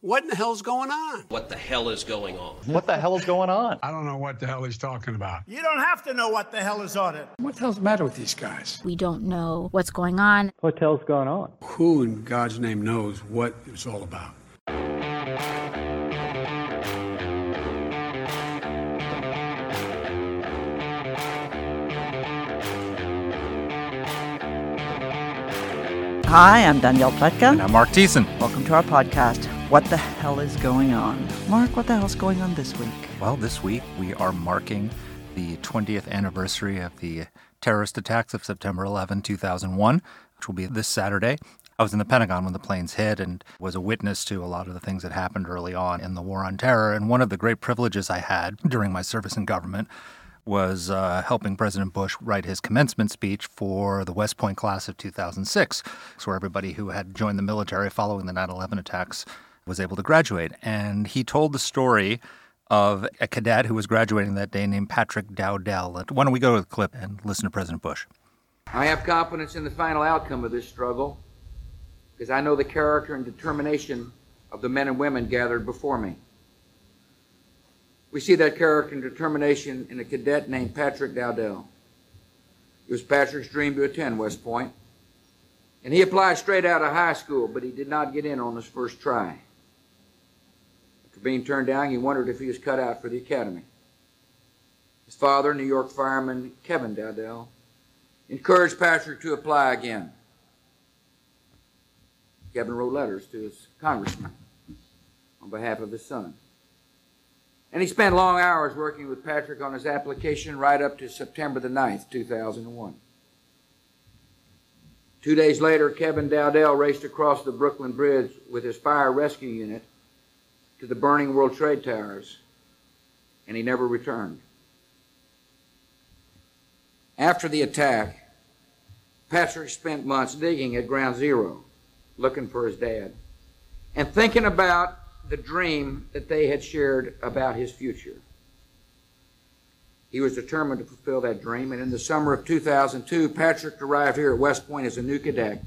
What in the hell's going on? What the hell is going on? What the hell is going on? I don't know what the hell he's talking about. You don't have to know what the hell is on it. What the hell's the matter with these guys? We don't know what's going on. What the hell's going on? Who in God's name knows what it's all about? Hi, I'm Danielle Pletka. And I'm Mark Thiessen. Welcome to our podcast, What the Hell is Going On? Mark, what the hell's going on this week? Well, this week we are marking the 20th anniversary of the terrorist attacks of September 11, 2001, which will be this Saturday. I was in the Pentagon when the planes hit and was a witness to a lot of the things that happened early on in the war on terror. And one of the great privileges I had during my service in government was helping President Bush write his commencement speech for the West Point class of 2006, where everybody who had joined the military following the 9/11 attacks was able to graduate. And he told the story of a cadet who was graduating that day named Patrick Dowdell. Why don't we go to the clip and listen to President Bush? I have confidence in the final outcome of this struggle because I know the character and determination of the men and women gathered before me. We see that character and determination in a cadet named Patrick Dowdell. It was Patrick's dream to attend West Point, and he applied straight out of high school, but he did not get in on his first try. After being turned down, he wondered if he was cut out for the academy. His father, New York fireman Kevin Dowdell, encouraged Patrick to apply again. Kevin wrote letters to his congressman on behalf of his son. And he spent long hours working with Patrick on his application right up to September the 9th, 2001. 2 days later, Kevin Dowdell raced across the Brooklyn Bridge with his fire rescue unit to the burning World Trade Towers, and he never returned. After the attack, Patrick spent months digging at Ground Zero, looking for his dad, and thinking about the dream that they had shared about his future. He was determined to fulfill that dream, and in the summer of 2002, Patrick arrived here at West Point as a new cadet,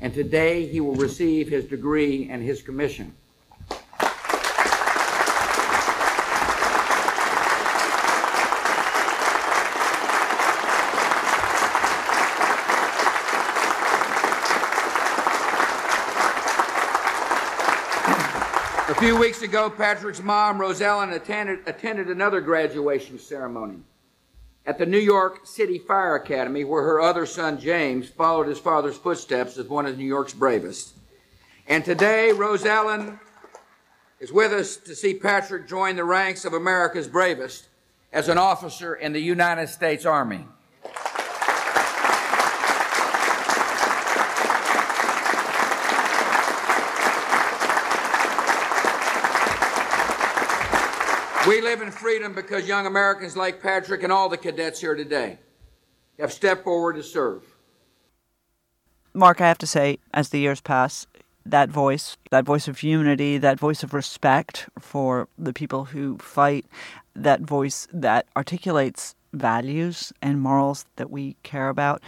and today he will receive his degree and his commission. A few weeks ago, Patrick's mom, Rose Ellen, attended another graduation ceremony at the New York City Fire Academy, where her other son, James, followed his father's footsteps as one of New York's bravest. And today, Rose Ellen is with us to see Patrick join the ranks of America's bravest as an officer in the United States Army. We live in freedom because young Americans like Patrick and all the cadets here today have stepped forward to serve. Mark, I have to say, as the years pass, that voice of unity, that voice of respect for the people who fight, that voice that articulates values and morals that we care about,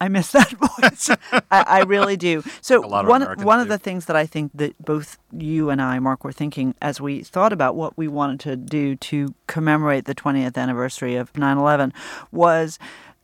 I miss that voice. I really do. So one of the things that I think that both you and I, Mark, were thinking as we thought about what we wanted to do to commemorate the 20th anniversary of 9/11 was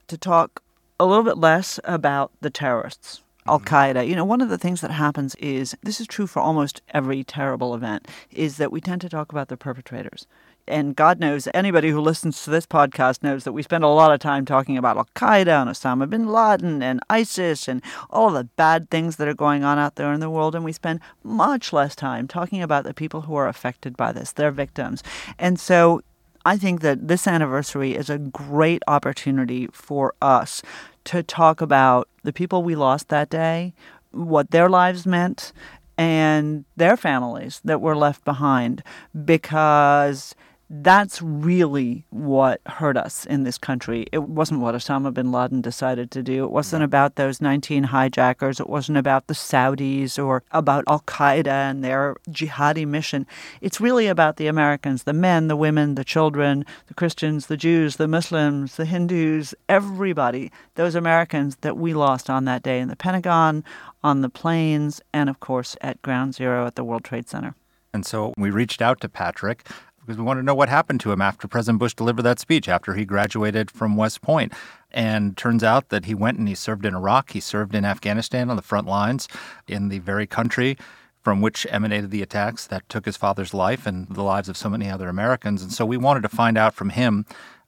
to talk a little bit less about the terrorists, Al-Qaeda. You know, one of the things that happens is, this is true for almost every terrible event, is that we tend to talk about the perpetrators. And God knows, anybody who listens to this podcast knows that we spend a lot of time talking about Al-Qaeda and Osama bin Laden and ISIS and all of the bad things that are going on out there in the world. And we spend much less time talking about the people who are affected by this, their victims. And so I think that this anniversary is a great opportunity for us to talk about the people we lost that day, what their lives meant, and their families that were left behind, because that's really what hurt us in this country. It wasn't what Osama bin Laden decided to do. It wasn't about those 19 hijackers. It wasn't about the Saudis or about Al-Qaeda and their jihadi mission. It's really about the Americans, the men, the women, the children, the Christians, the Jews, the Muslims, the Hindus, everybody, those Americans that we lost on that day in the Pentagon, on the planes, and of course at Ground Zero at the World Trade Center. And so we reached out to Patrick because we wanted to know what happened to him after President Bush delivered that speech, after he graduated from West Point. And turns out that he went and he served in Iraq. He served in Afghanistan on the front lines in the very country from which emanated the attacks that took his father's life and the lives of so many other Americans. And so we wanted to find out from him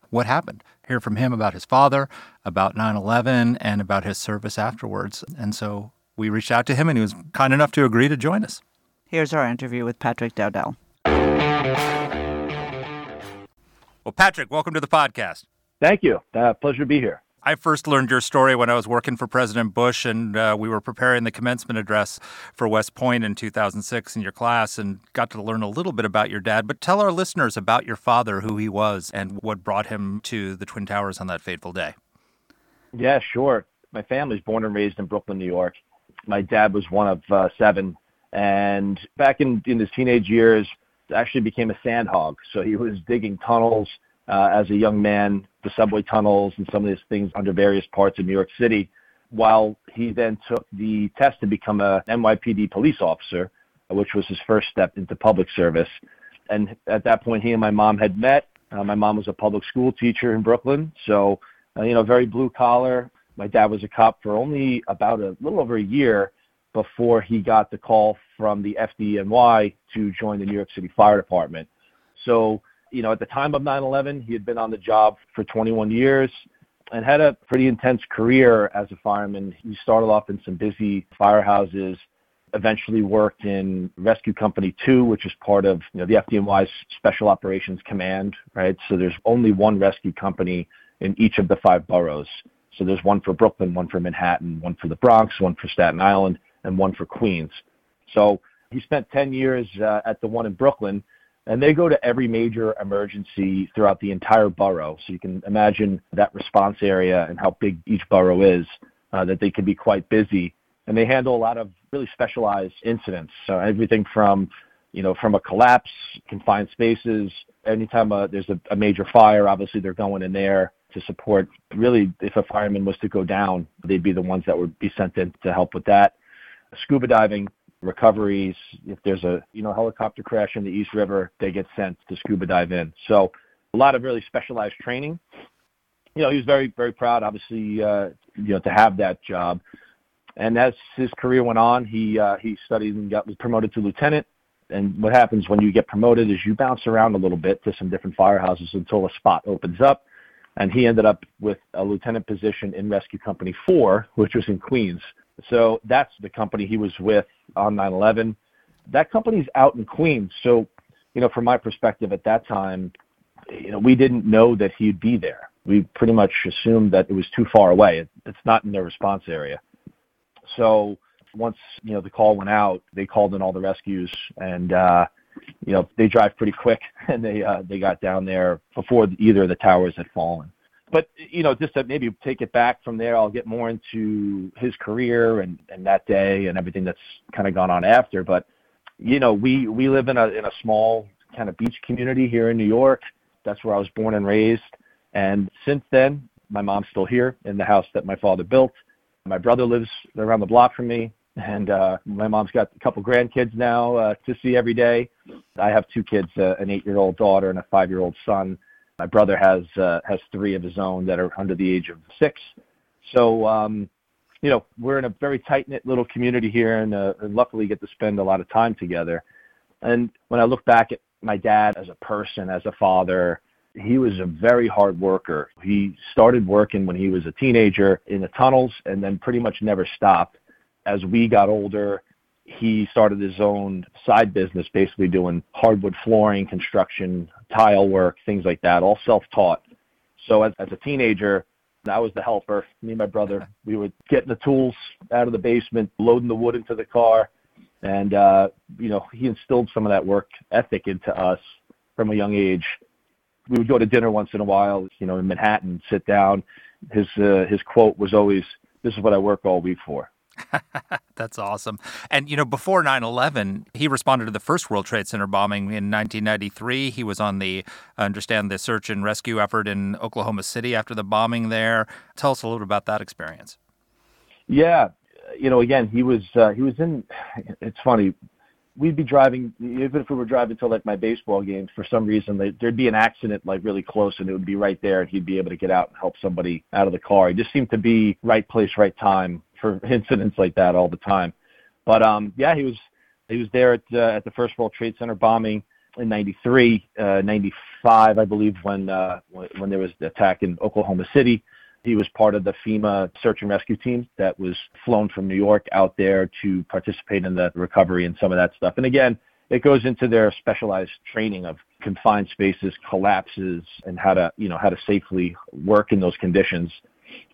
what happened, hear from him about his father, about 9/11, and about his service afterwards. And so we reached out to him, and he was kind enough to agree to join us. Here's our interview with Patrick Dowdell. Well, Patrick, welcome to the podcast. Thank you. Pleasure to be here. I first learned your story when I was working for President Bush, and we were preparing the commencement address for West Point in 2006 in your class, and got to learn a little bit about your dad. But tell our listeners about your father, who he was, and what brought him to the Twin Towers on that fateful day. Yeah, sure. My family's born and raised in Brooklyn, New York. My dad was one of seven, and back in his teenage years, actually became a sand hog. So he was digging tunnels as a young man, the subway tunnels and some of these things under various parts of New York City, while he then took the test to become a NYPD police officer, which was his first step into public service. And at that point, he and my mom had met. My mom was a public school teacher in Brooklyn, so, very blue collar. My dad was a cop for only about a little over a year before he got the call from the FDNY to join the New York City Fire Department. So, at the time of 9/11, he had been on the job for 21 years and had a pretty intense career as a fireman. He started off in some busy firehouses, eventually worked in Rescue Company 2, which is part of the FDNY's Special Operations Command, right? So there's only one rescue company in each of the five boroughs. So there's one for Brooklyn, one for Manhattan, one for the Bronx, one for Staten Island, and one for Queens. So he spent 10 years at the one in Brooklyn, and they go to every major emergency throughout the entire borough. So you can imagine that response area and how big each borough is, that they can be quite busy. And they handle a lot of really specialized incidents. So everything from, from a collapse, confined spaces, anytime there's a major fire, obviously they're going in there to support. Really, if a fireman was to go down, they'd be the ones that would be sent in to help with that. Scuba diving, recoveries, if there's a helicopter crash in the East River, they get sent to scuba dive in. So a lot of really specialized training. He was very, very proud, obviously, to have that job. And as his career went on, he studied and was promoted to lieutenant. And what happens when you get promoted is you bounce around a little bit to some different firehouses until a spot opens up. And he ended up with a lieutenant position in Rescue Company 4, which was in Queens. So that's the company he was with on 9/11. That company's out in Queens. So, from my perspective at that time, we didn't know that he'd be there. We pretty much assumed that it was too far away. It's not in their response area. So once, the call went out, they called in all the rescues, and they drive pretty quick, and they got down there before either of the towers had fallen. But, just to maybe take it back from there, I'll get more into his career and that day and everything that's kind of gone on after. But, we live in a small kind of beach community here in New York. That's where I was born and raised. And since then, my mom's still here in the house that my father built. My brother lives around the block from me. And my mom's got a couple grandkids now to see every day. I have two kids, an 8-year-old daughter and a 5-year-old son. My brother has three of his own that are under the age of 6. So, we're in a very tight-knit little community here, and luckily get to spend a lot of time together. And when I look back at my dad as a person, as a father, he was a very hard worker. He started working when he was a teenager in the tunnels and then pretty much never stopped. As we got older, he started his own side business, basically doing hardwood flooring, construction, tile work, things like that, all self-taught. So as a teenager, I was the helper. Me and my brother, we were getting the tools out of the basement, loading the wood into the car. And, he instilled some of that work ethic into us from a young age. We would go to dinner once in a while, in Manhattan, sit down. His quote was always, "This is what I work all week for." That's awesome. And, before 9/11, he responded to the first World Trade Center bombing in 1993. He was on the search and rescue effort in Oklahoma City after the bombing there. Tell us a little bit about that experience. Yeah. Again, he was in, it's funny, we'd be driving, even if we were driving to like my baseball games, for some reason there'd be an accident like really close and it would be right there and he'd be able to get out and help somebody out of the car. He just seemed to be right place, right time for incidents like that all the time. But yeah, he was there at the First World Trade Center bombing in 93, 95, I believe, when there was the attack in Oklahoma City. He was part of the FEMA search and rescue team that was flown from New York out there to participate in the recovery and some of that stuff. And again, it goes into their specialized training of confined spaces, collapses, and how to safely work in those conditions.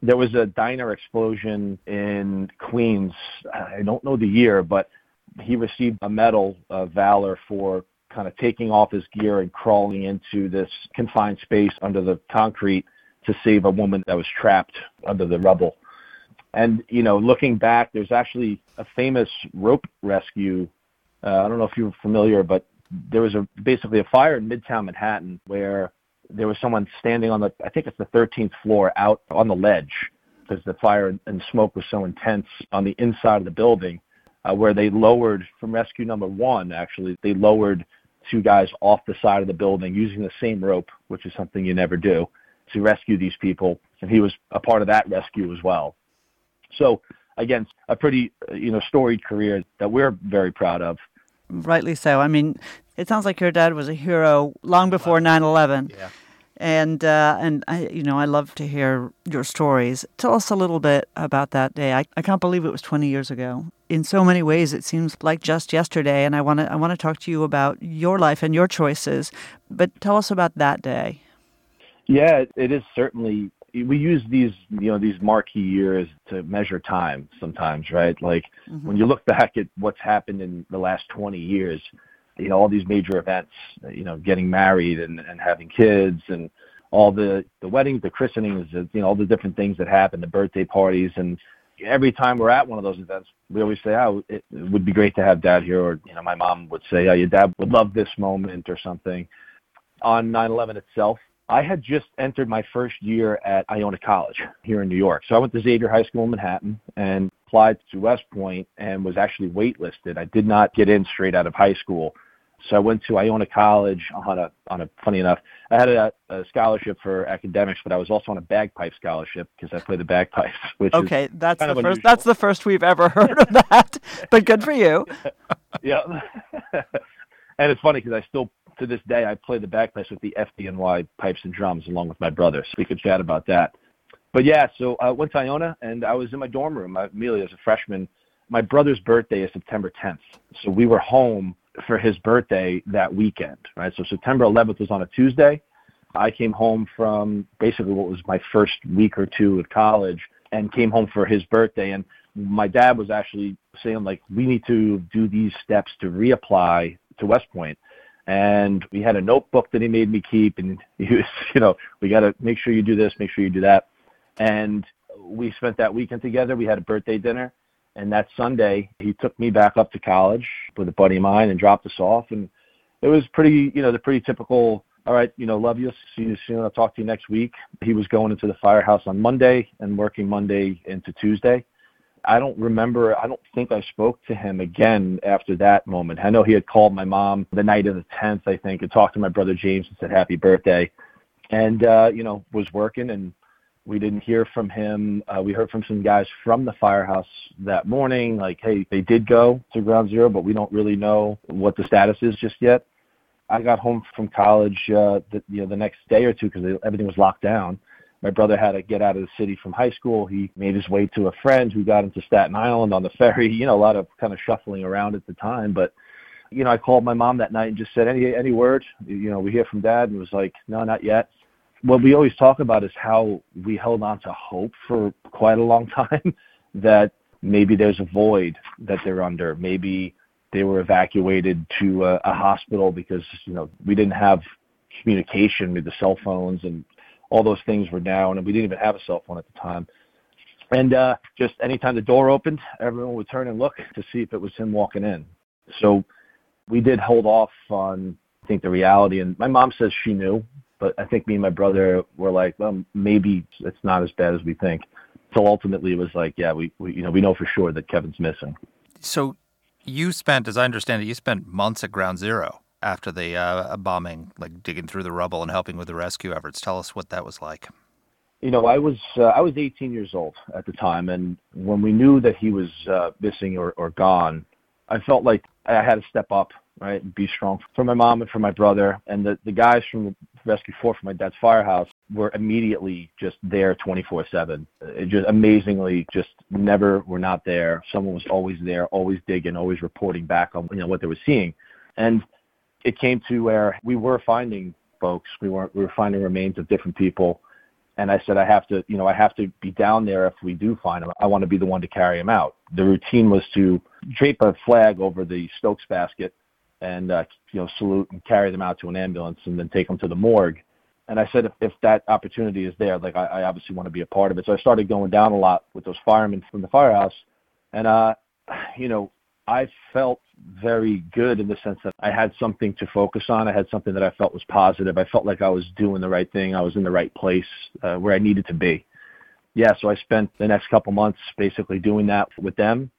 There was a diner explosion in Queens. I don't know the year, but he received a Medal of Valor for kind of taking off his gear and crawling into this confined space under the concrete to save a woman that was trapped under the rubble. And, you know, looking back, there's actually a famous rope rescue. I don't know if you're familiar, but there was basically a fire in Midtown Manhattan where there was someone standing on I think it's the 13th floor out on the ledge, because the fire and smoke was so intense on the inside of the building, where they lowered, from rescue number one, actually, they lowered two guys off the side of the building using the same rope, which is something you never do, to rescue these people. And he was a part of that rescue as well. So again, a pretty, storied career that we're very proud of. Rightly so. I mean, it sounds like your dad was a hero long before 9/11. Yeah. And I love to hear your stories. Tell us a little bit about that day. I can't believe it was 20 years ago. In so many ways, it seems like just yesterday. And I want to talk to you about your life and your choices. But tell us about that day. Yeah, it is certainly. We use these marquee years to measure time sometimes, right? Like when you look back at what's happened in the last 20 years, all these major events, getting married and having kids and all the weddings, the christenings, all the different things that happen, the birthday parties. And every time we're at one of those events, we always say, oh, it would be great to have Dad here. Or, my mom would say, oh, your dad would love this moment or something. On 9/11 itself, I had just entered my first year at Iona College here in New York. So I went to Xavier High School in Manhattan and applied to West Point and was actually waitlisted. I did not get in straight out of high school. So I went to Iona College on a funny enough, I had a scholarship for academics, but I was also on a bagpipe scholarship because I play the bagpipes, which is that's kind of unusual. That's the first we've ever heard of that, but good for you. Yeah. And it's funny because I still, to this day, I play the bagpipes with the FDNY pipes and drums along with my brother, so we could chat about that. But yeah, so I went to Iona, and I was in my dorm room immediately as a freshman. My brother's birthday is September 10th, so we were home for his birthday that weekend, right? So September 11th was on a Tuesday. I came home from basically what was my first week or two at college and came home for his birthday, and my dad was actually saying, like, we need to do these steps to reapply to West Point. And we had a notebook that he made me keep, and he was, we got to make sure you do this, make sure you do that. And we spent that weekend together. We had a birthday dinner, and that Sunday he took me back up to college with a buddy of mine and dropped us off. And it was pretty, the pretty typical, all right, love you, see you soon, I'll talk to you next week. He was going into the firehouse on Monday and working Monday into Tuesday. I don't think I spoke to him again after that moment. I know he had called my mom the night of the 10th, I think, and talked to my brother James and said happy birthday, and, was working, and we didn't hear from him. We heard from some guys from the firehouse that morning, like, hey, they did go to ground zero, but we don't really know what the status is just yet. I got home from college the next day or two because everything was locked down. My brother had to get out of the city from high school. He made his way to a friend who got into Staten Island on the ferry, a lot of kind of shuffling around at the time. But, I called my mom that night and just said, any word? We hear from Dad, and was like, no, not yet. What we always talk about is how we held on to hope for quite a long time that maybe there's a void that they're under. Maybe they were evacuated to a hospital because, we didn't have communication with the cell phones, and all those things were down, and we didn't even have a cell phone at the time. And just anytime the door opened, everyone would turn and look to see if it was him walking in. So we did hold off on, I think, the reality. And my mom says she knew, but I think me and my brother were like, well, maybe it's not as bad as we think. So ultimately it was like, yeah, we know for sure that Kevin's missing. So You spent, as I understand it, you spent months at Ground Zero after the bombing, like digging through the rubble and helping with the rescue efforts. Tell us what that was like. You know, I was 18 years old at the time, and when we knew that he was missing or gone, I felt like I had to step up, right, and be strong for my mom and for my brother. And the guys from Rescue 4 from my dad's firehouse were immediately just there 24/7. It just amazingly just never were not there. Someone was always there, always digging, always reporting back on, you know, what they were seeing. And it came to where we were finding folks. We were finding remains of different people. And I said, I have to be down there if we do find him. I want to be the one to carry him out. The routine was to drape a flag over the Stokes basket and, salute and carry them out to an ambulance and then take them to the morgue. And I said, if that opportunity is there, like I obviously want to be a part of it. So I started going down a lot with those firemen from the firehouse. And, I felt very good in the sense that I had something to focus on. I had something that I felt was positive. I felt like I was doing the right thing. I was in the right place where I needed to be. Yeah, so I spent the next couple months basically doing that with them,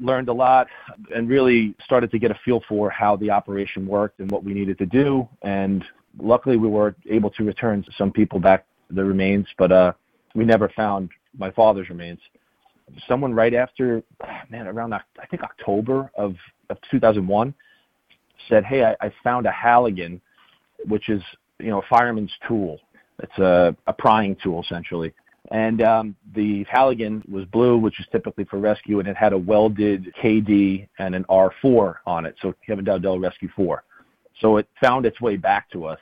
learned a lot, and really started to get a feel for how the operation worked and what we needed to do. And luckily, we were able to return some people back the remains, but we never found my father's remains. Someone right after, around I think October of 2001, said, "Hey, I found a Halligan, which is a fireman's tool. It's a prying tool essentially." And the Halligan was blue, which is typically for rescue, and it had a welded KD and an R4 on it, so Kevin Dowdell Rescue 4. So it found its way back to us,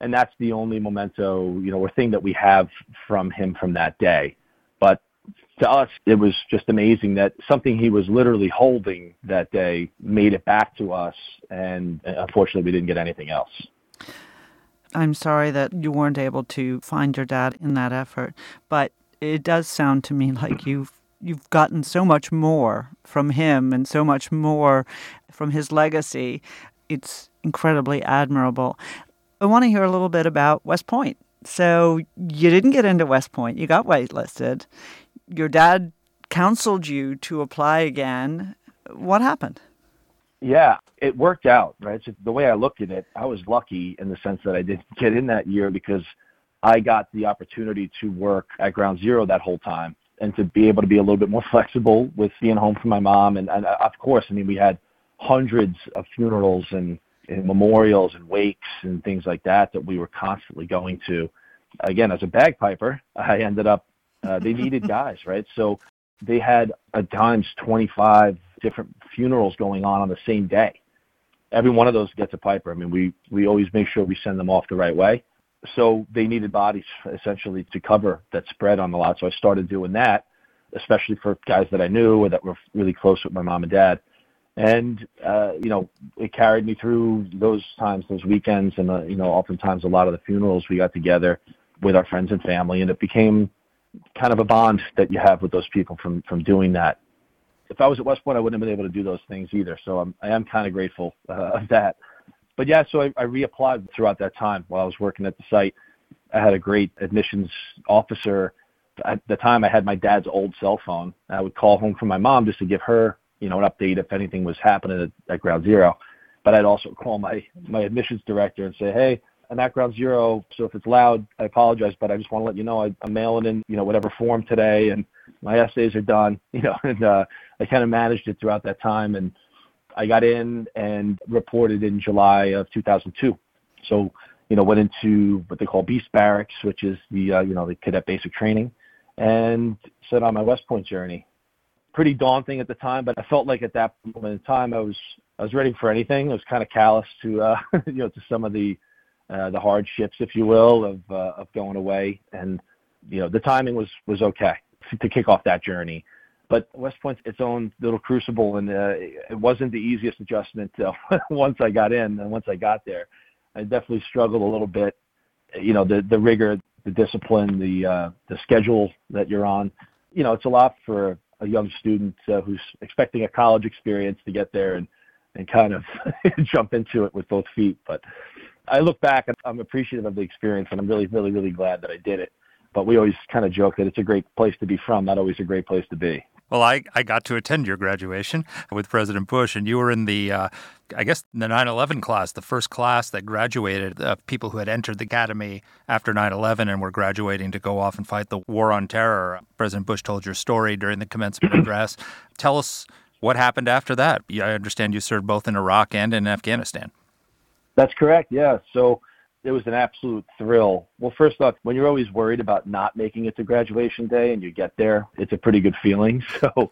and that's the only memento or thing that we have from him from that day, but. To us, it was just amazing that something he was literally holding that day made it back to us, and unfortunately, we didn't get anything else. I'm sorry that you weren't able to find your dad in that effort, but it does sound to me like you've gotten so much more from him and so much more from his legacy. It's incredibly admirable. I want to hear a little bit about West Point. So you didn't get into West Point. You got waitlisted. Your dad counseled you to apply again. What happened? Yeah, it worked out, right? So the way I looked at it, I was lucky in the sense that I didn't get in that year because I got the opportunity to work at Ground Zero that whole time and to be able to be a little bit more flexible with being home from my mom. And of course, we had hundreds of funerals and memorials and wakes and things like that we were constantly going to. Again, as a bagpiper, I ended up they needed guys, right? So they had at times 25 different funerals going on the same day. Every one of those gets a piper. We always make sure we send them off the right way. So they needed bodies essentially to cover that spread on the lot. So I started doing that, especially for guys that I knew or that were really close with my mom and dad. And, it carried me through those times, those weekends. And, oftentimes a lot of the funerals we got together with our friends and family, and it became kind of a bond that you have with those people from doing that. If I was at West Point, I wouldn't have been able to do those things either. So I am kind of grateful of that. But yeah, so I reapplied throughout that time while I was working at the site. I had a great admissions officer. At the time, I had my dad's old cell phone. I would call home from my mom just to give her, an update if anything was happening at Ground Zero. But I'd also call my admissions director and say, "Hey, I'm at Ground Zero, so if it's loud, I apologize, but I just want to let you know I'm mailing in, whatever form today, and my essays are done, and I kind of managed it throughout that time, and I got in and reported in July of 2002. So, went into what they call Beast Barracks, which is the, the cadet basic training, and set on my West Point journey. Pretty daunting at the time, but I felt like at that moment in time, I was ready for anything. I was kind of callous to, to some of the hardships, if you will, of going away. And, the timing was okay to kick off that journey. But West Point's its own little crucible, and it wasn't the easiest adjustment once I got in and once I got there. I definitely struggled a little bit, the rigor, the discipline, the schedule that you're on. It's a lot for a young student who's expecting a college experience to get there and kind of jump into it with both feet. But I look back and I'm appreciative of the experience, and I'm really, really, really glad that I did it. But we always kind of joke that it's a great place to be from, not always a great place to be. Well, I got to attend your graduation with President Bush, and you were in the, I guess, the 9/11 class, the first class that graduated, people who had entered the academy after 9/11 and were graduating to go off and fight the war on terror. President Bush told your story during the commencement address. Tell us what happened after that. I understand you served both in Iraq and in Afghanistan. That's correct, yeah. So it was an absolute thrill. Well, first off, when you're always worried about not making it to graduation day and you get there, it's a pretty good feeling. So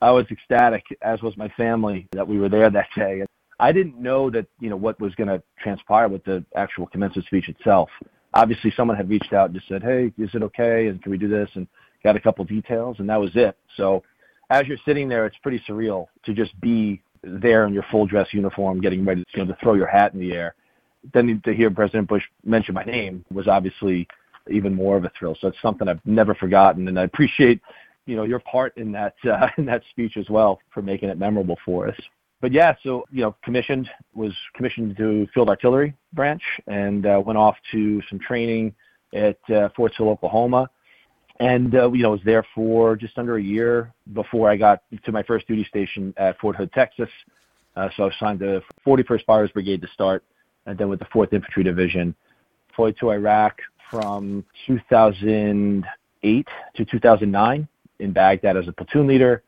I was ecstatic, as was my family, that we were there that day. And I didn't know that, you know, what was going to transpire with the actual commencement speech itself. Obviously, someone had reached out and just said, hey, is it okay? And can we do this? And got a couple details, and that was it. So as you're sitting there, it's pretty surreal to just be there in your full dress uniform, getting ready to throw your hat in the air. Then to hear President Bush mention my name was obviously even more of a thrill. So it's something I've never forgotten, and I appreciate, you know, your part in that speech as well for making it memorable for us. But yeah, so commissioned to Field Artillery Branch, and went off to some training at Fort Sill, Oklahoma, and was there for just under a year before I got to my first duty station at Fort Hood, Texas. So I was signed to 41st Fires Brigade to start. And then with the 4th Infantry Division, deployed to Iraq from 2008 to 2009 in Baghdad as a platoon leader.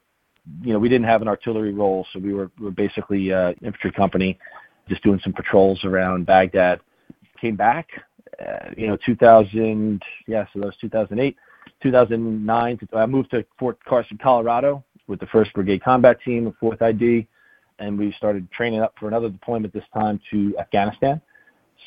You know, we didn't have an artillery role, so we were basically an infantry company just doing some patrols around Baghdad. Came back, 2008, 2009. I moved to Fort Carson, Colorado with the First Brigade Combat Team of 4th ID. And we started training up for another deployment, this time to Afghanistan.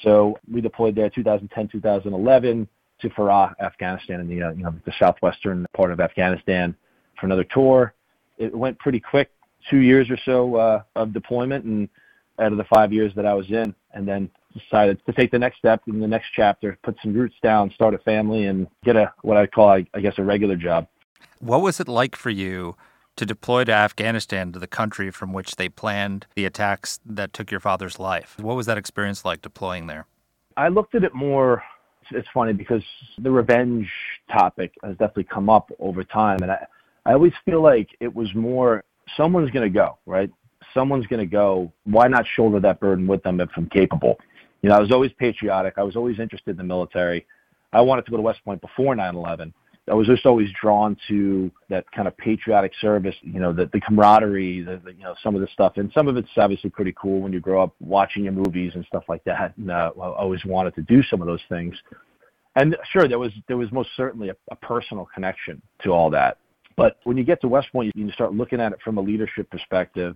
So we deployed there 2010, 2011 to Farah, Afghanistan, in the southwestern part of Afghanistan for another tour. It went pretty quick, 2 years or so of deployment, and out of the 5 years that I was in, and then decided to take the next step in the next chapter, put some roots down, start a family, and get what I call, a regular job. What was it like for you to deploy to Afghanistan, to the country from which they planned the attacks that took your father's life? What was that experience like deploying there? I looked at it more, it's funny because the revenge topic has definitely come up over time. And I always feel like it was more, someone's going to go, right? Someone's going to go. Why not shoulder that burden with them if I'm capable? You know, I was always patriotic. I was always interested in the military. I wanted to go to West Point before 9/11. I was just always drawn to that kind of patriotic service, the camaraderie, some of the stuff. And some of it's obviously pretty cool when you grow up watching your movies and stuff like that. And I always wanted to do some of those things. And sure, there was most certainly a personal connection to all that. But when you get to West Point, you start looking at it from a leadership perspective.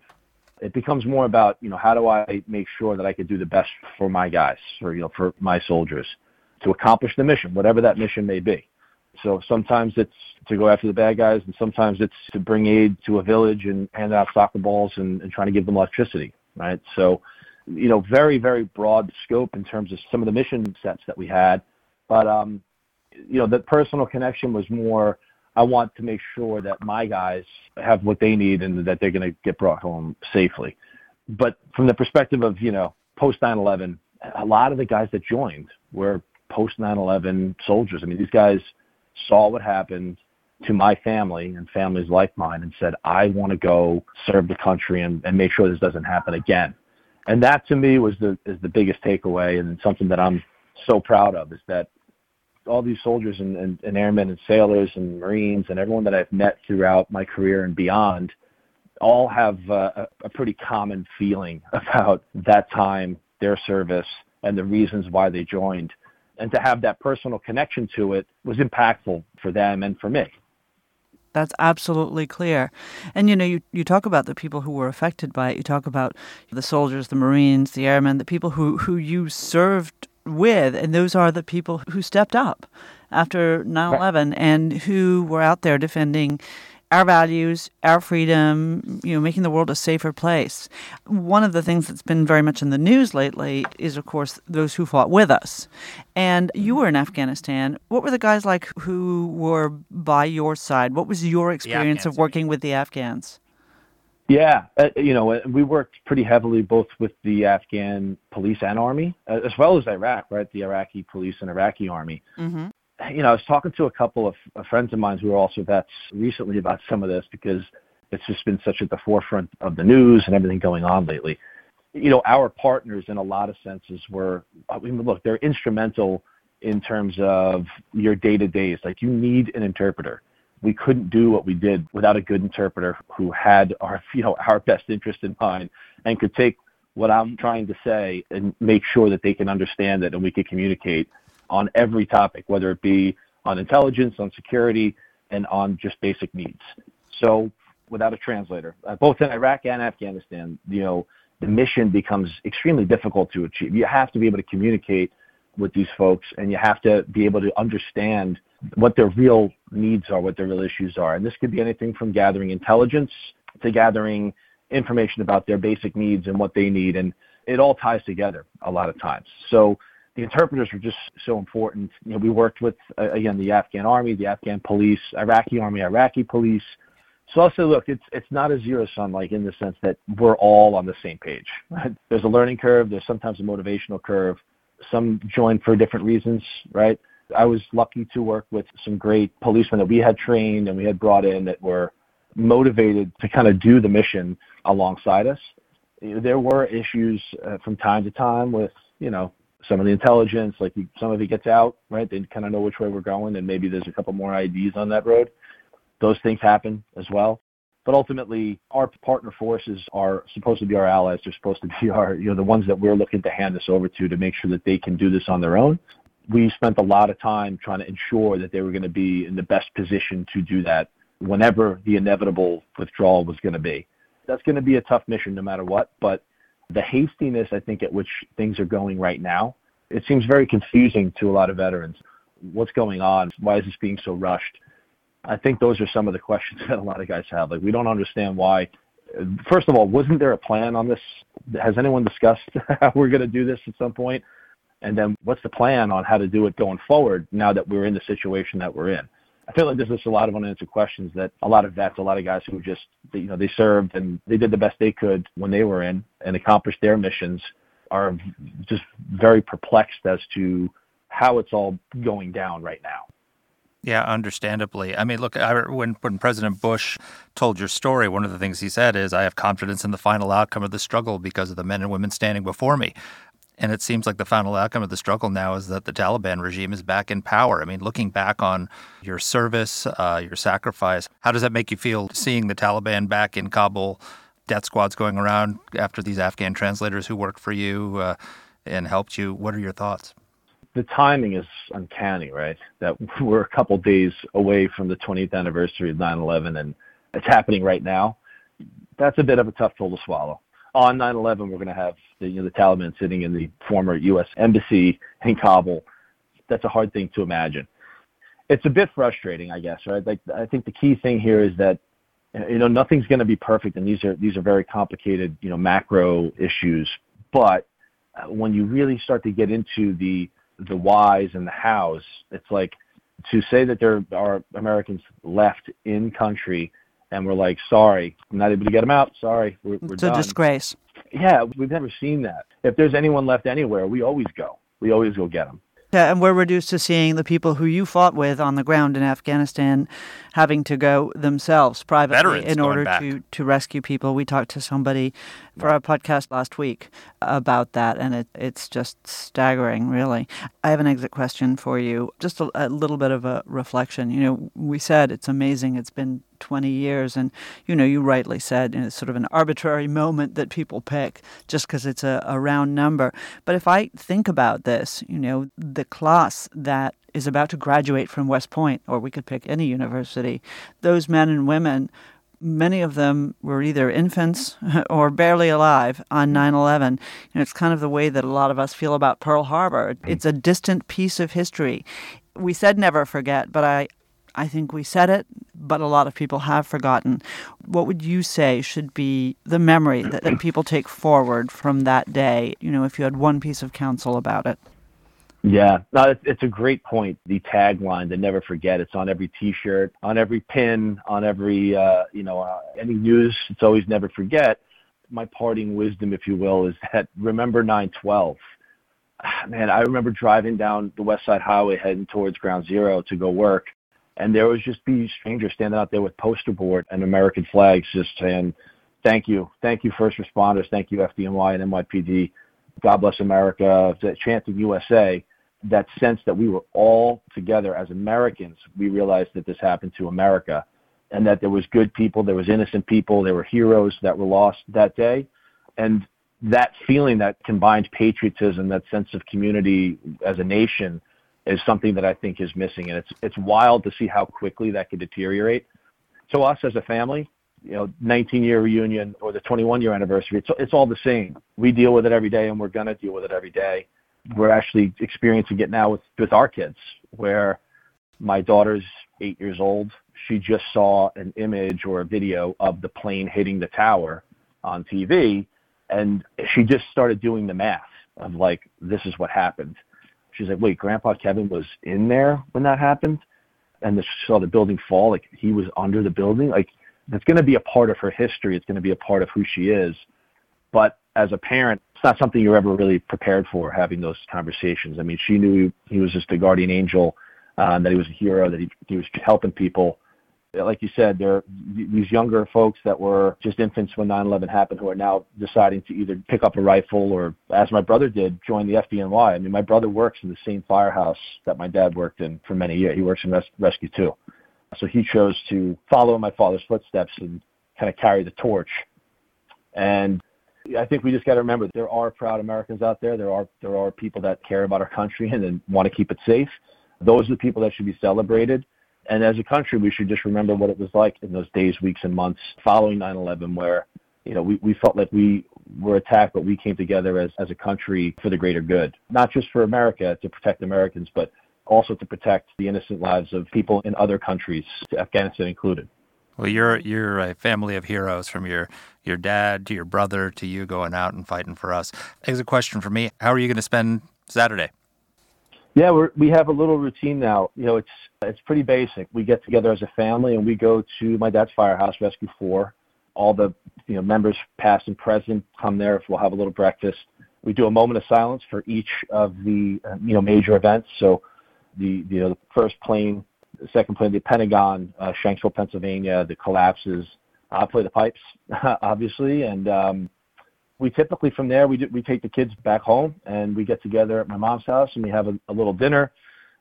It becomes more about, how do I make sure that I can do the best for my guys or, for my soldiers to accomplish the mission, whatever that mission may be. So sometimes it's to go after the bad guys, and sometimes it's to bring aid to a village and hand out soccer balls and trying to give them electricity, right? So, very, very broad scope in terms of some of the mission sets that we had. But, the personal connection was more, I want to make sure that my guys have what they need and that they're going to get brought home safely. But from the perspective of, post 9/11, a lot of the guys that joined were post 9/11 soldiers. I mean, these guys saw what happened to my family and families like mine and said, I want to go serve the country and make sure this doesn't happen again. And that to me was the biggest takeaway, and something that I'm so proud of is that all these soldiers and airmen and sailors and Marines and everyone that I've met throughout my career and beyond all have a pretty common feeling about that time, their service, and the reasons why they joined. And to have that personal connection to it was impactful for them and for me. That's absolutely clear. And, you talk about the people who were affected by it. You talk about the soldiers, the Marines, the airmen, the people who you served with. And those are the people who stepped up after 9/11 and who were out there defending our values, our freedom, making the world a safer place. One of the things that's been very much in the news lately is, of course, those who fought with us. And you were in Afghanistan. What were the guys like who were by your side? What was your experience of working with the Afghans? Yeah, we worked pretty heavily both with the Afghan police and army, as well as Iraq, right? The Iraqi police and Iraqi army. Mm-hmm. you know, I was talking to a couple of friends of mine who are also vets recently about some of this because it's just been such at the forefront of the news and everything going on lately. You know, our partners in a lot of senses were, I mean, look, they're instrumental in terms of your day-to-days. Like, you need an interpreter. We couldn't do what we did without a good interpreter who had our, you know, our best interest in mind and could take what I'm trying to say and make sure that they can understand it and we could communicate on every topic, whether it be on intelligence, on security, and on just basic needs. So without a translator, both in Iraq and Afghanistan, you know, the mission becomes extremely difficult to achieve. You have to be able to communicate with these folks, and you have to be able to understand what their real needs are, what their real issues are. And this could be anything from gathering intelligence to gathering information about their basic needs and what they need. And it all ties together a lot of times. So the interpreters are just so important. You know, we worked with, again, the Afghan Army, the Afghan police, Iraqi Army, Iraqi police. So also, look, it's not a zero-sum, like, in the sense that we're all on the same page. Right? There's a learning curve. There's sometimes a motivational curve. Some join for different reasons, right? I was lucky to work with some great policemen that we had trained and we had brought in that were motivated to kind of do the mission alongside us. There were issues from time to time with, you know, some of the intelligence, like some of it gets out, right? They kind of know which way we're going, and maybe there's a couple more IDs on that road. Those things happen as well. But ultimately, our partner forces are supposed to be our allies. They're supposed to be our, you know, the ones that we're looking to hand this over to make sure that they can do this on their own. We spent a lot of time trying to ensure that they were going to be in the best position to do that whenever the inevitable withdrawal was going to be. That's going to be a tough mission no matter what, but the hastiness, I think, at which things are going right now, it seems very confusing to a lot of veterans. What's going on? Why is this being so rushed? I think those are some of the questions that a lot of guys have. Like, we don't understand why. First of all, wasn't there a plan on this? Has anyone discussed how we're going to do this at some point? And then what's the plan on how to do it going forward now that we're in the situation that we're in? I feel like there's just a lot of unanswered questions that a lot of vets, a lot of guys who just, you know, they served and they did the best they could when they were in and accomplished their missions, are just very perplexed as to how it's all going down right now. Yeah, understandably. I mean, look, when President Bush told your story, one of the things he said is, I have confidence in the final outcome of the struggle because of the men and women standing before me. And it seems like the final outcome of the struggle now is that the Taliban regime is back in power. I mean, looking back on your service, your sacrifice, how does that make you feel seeing the Taliban back in Kabul, death squads going around after these Afghan translators who worked for you and helped you? What are your thoughts? The timing is uncanny, right? That we're a couple days away from the 20th anniversary of 9/11, and it's happening right now. That's a bit of a tough pill to swallow. On 9/11, we're going to have the Taliban sitting in the former U.S. embassy in Kabul. That's a hard thing to imagine. It's a bit frustrating, I guess, right? Like, I think the key thing here is that, you know, nothing's going to be perfect, and these are very complicated, you know, macro issues. But when you really start to get into the whys and the hows, it's like to say that there are Americans left in country and we're like, sorry, I'm not able to get them out. Sorry, we're done. It's a disgrace. Yeah, we've never seen that. If there's anyone left anywhere, we always go. We always go get them. Yeah, and we're reduced to seeing the people who you fought with on the ground in Afghanistan having to go themselves privately in order to rescue people. We talked to somebody for our podcast last week about that, and it's just staggering, really. I have an exit question for you, just a little bit of a reflection. You know, we said it's amazing. It's been 20 years, and you know, you rightly said, you know, it's sort of an arbitrary moment that people pick just because it's a round number. But if I think about this, you know, the class that is about to graduate from West Point, or we could pick any university, those men and women, many of them were either infants or barely alive on 9/11. And it's kind of the way that a lot of us feel about Pearl Harbor. It's a distant piece of history. We said never forget, but I think we said it, but a lot of people have forgotten. What would you say should be the memory that people take forward from that day, you know, if you had one piece of counsel about it? Yeah, no, it's a great point. The tagline, the never forget, it's on every T-shirt, on every pin, on every, any news, it's always never forget. My parting wisdom, if you will, is that remember 9/12. man, I remember driving down the West Side Highway heading towards Ground Zero to go work, and there was just these strangers standing out there with poster board and American flags just saying, thank you, first responders, thank you, FDNY and NYPD, God bless America, chanting USA. That sense that we were all together as Americans, we realized that this happened to America and that there was good people, there was innocent people, there were heroes that were lost that day. And that feeling, that combined patriotism, that sense of community as a nation is something that I think is missing. And it's wild to see how quickly that could deteriorate. To us as a family, 19-year reunion or the 21-year anniversary, it's all the same. We deal with it every day and we're going to deal with it every day. We're actually experiencing it now with our kids, where my daughter's 8 years old. She just saw an image or a video of the plane hitting the tower on TV, and she just started doing the math of, like, this is what happened. She's like, wait, Grandpa Kevin was in there when that happened? And she saw the building fall, like he was under the building. Like, that's going to be a part of her history. It's going to be a part of who she is. But as a parent, it's not something you're ever really prepared for, having those conversations. I mean, she knew he was just a guardian angel, that he was a hero, that he was helping people. Like you said, there are these younger folks that were just infants when 9/11 happened who are now deciding to either pick up a rifle or, as my brother did, join the FDNY. I mean, my brother works in the same firehouse that my dad worked in for many years. He works in Rescue 2. So he chose to follow in my father's footsteps and kind of carry the torch. And I think we just got to remember there are proud Americans out there. There are people that care about our country and want to keep it safe. Those are the people that should be celebrated. And as a country, we should just remember what it was like in those days, weeks, and months following 9/11, where we felt like we were attacked, but we came together as a country for the greater good, not just for America, to protect Americans, but also to protect the innocent lives of people in other countries, Afghanistan included. Well, you're a family of heroes, from your dad to your brother to you going out and fighting for us. Here's a question for me. How are you going to spend Saturday? Yeah, we have a little routine now. It's pretty basic. We get together as a family and we go to my dad's firehouse, Rescue 4. All the members past and present come there. We'll have a little breakfast. We do a moment of silence for each of the major events. So the first plane, the second plane, the Pentagon, Shanksville, Pennsylvania, the collapses. I play the pipes, obviously, and we typically from there we take the kids back home and we get together at my mom's house and we have a little dinner.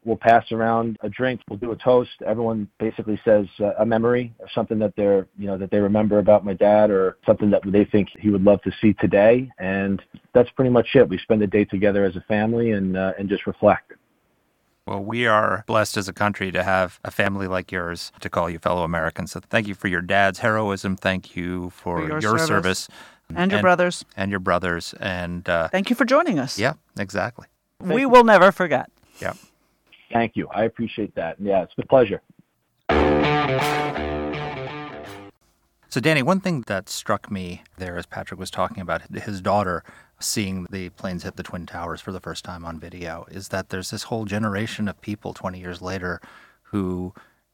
We'll pass around a drink. We'll do a toast. Everyone basically says a memory or something that they remember about my dad or something that they think he would love to see today. And that's pretty much it. We spend the day together as a family and just reflect. Well, we are blessed as a country to have a family like yours to call you fellow Americans. So thank you for your dad's heroism. Thank you for your service. And your brothers. And your brothers. And thank you for joining us. Yeah, exactly. We will never forget. Yeah. Thank you. I appreciate that. Yeah, it's a pleasure. So, Danny, one thing that struck me there as Patrick was talking about his daughter seeing the planes hit the Twin Towers for the first time on video is that there's this whole generation of people 20 years later who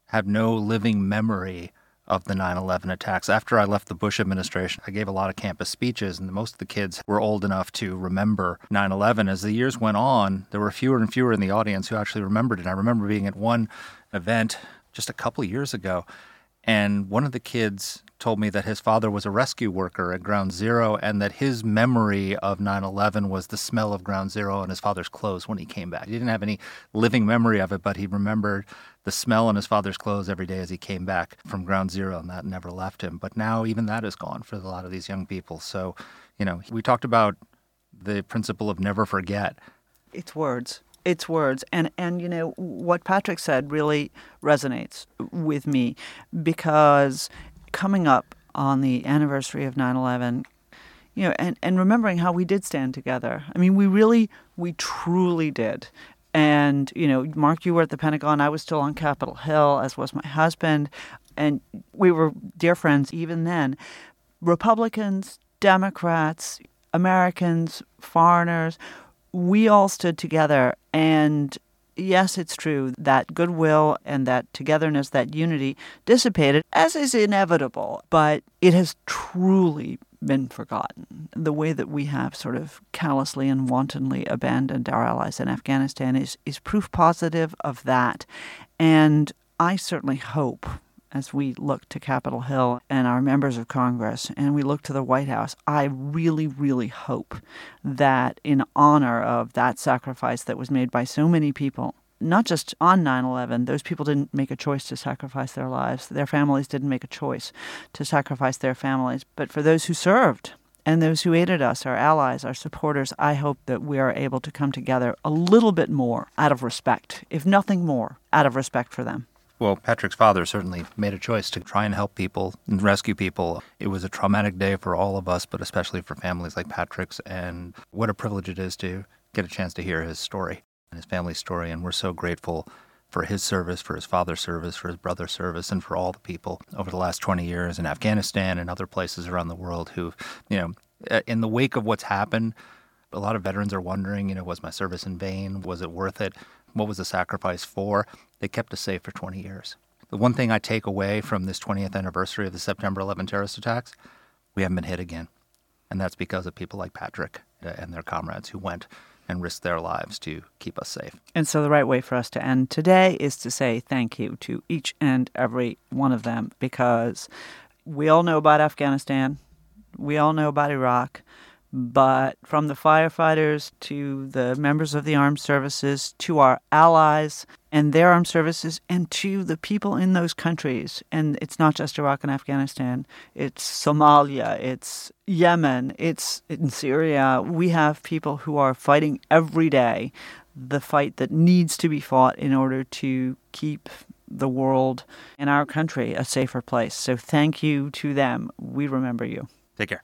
have no living memory of the 9/11 attacks. After I left the Bush administration, I gave a lot of campus speeches, and most of the kids were old enough to remember 9/11. As the years went on, there were fewer and fewer in the audience who actually remembered it. I remember being at one event just a couple years ago, and one of the kids told me that his father was a rescue worker at Ground Zero and that his memory of 9/11 was the smell of Ground Zero and his father's clothes when he came back. He didn't have any living memory of it, but he remembered the smell in his father's clothes every day as he came back from Ground Zero, and that never left him. But now even that is gone for a lot of these young people. So, we talked about the principle of never forget. It's words. It's words. And what Patrick said really resonates with me, because coming up on the anniversary of 9/11, and remembering how we did stand together. I mean, we truly did. And, Mark, you were at the Pentagon. I was still on Capitol Hill, as was my husband. And we were dear friends even then. Republicans, Democrats, Americans, foreigners, we all stood together. And yes, it's true that goodwill and that togetherness, that unity dissipated, as is inevitable, but it has truly been forgotten. The way that we have sort of callously and wantonly abandoned our allies in Afghanistan is proof positive of that. And I certainly hope, as we look to Capitol Hill and our members of Congress and we look to the White House, I really, really hope that in honor of that sacrifice that was made by so many people, not just on 9/11, those people didn't make a choice to sacrifice their lives. Their families didn't make a choice to sacrifice their families. But for those who served and those who aided us, our allies, our supporters, I hope that we are able to come together a little bit more out of respect, if nothing more, out of respect for them. Well, Patrick's father certainly made a choice to try and help people and rescue people. It was a traumatic day for all of us, but especially for families like Patrick's. And what a privilege it is to get a chance to hear his story and his family's story. And we're so grateful for his service, for his father's service, for his brother's service, and for all the people over the last 20 years in Afghanistan and other places around the world who, in the wake of what's happened, a lot of veterans are wondering, was my service in vain? Was it worth it? What was the sacrifice for? They kept us safe for 20 years. The one thing I take away from this 20th anniversary of the September 11 terrorist attacks, we haven't been hit again. And that's because of people like Patrick and their comrades who went and risked their lives to keep us safe. And so the right way for us to end today is to say thank you to each and every one of them, because we all know about Afghanistan. We all know about Iraq. But from the firefighters to the members of the armed services, to our allies and their armed services, and to the people in those countries. And it's not just Iraq and Afghanistan. It's Somalia. It's Yemen. It's in Syria. We have people who are fighting every day the fight that needs to be fought in order to keep the world and our country a safer place. So thank you to them. We remember you. Take care.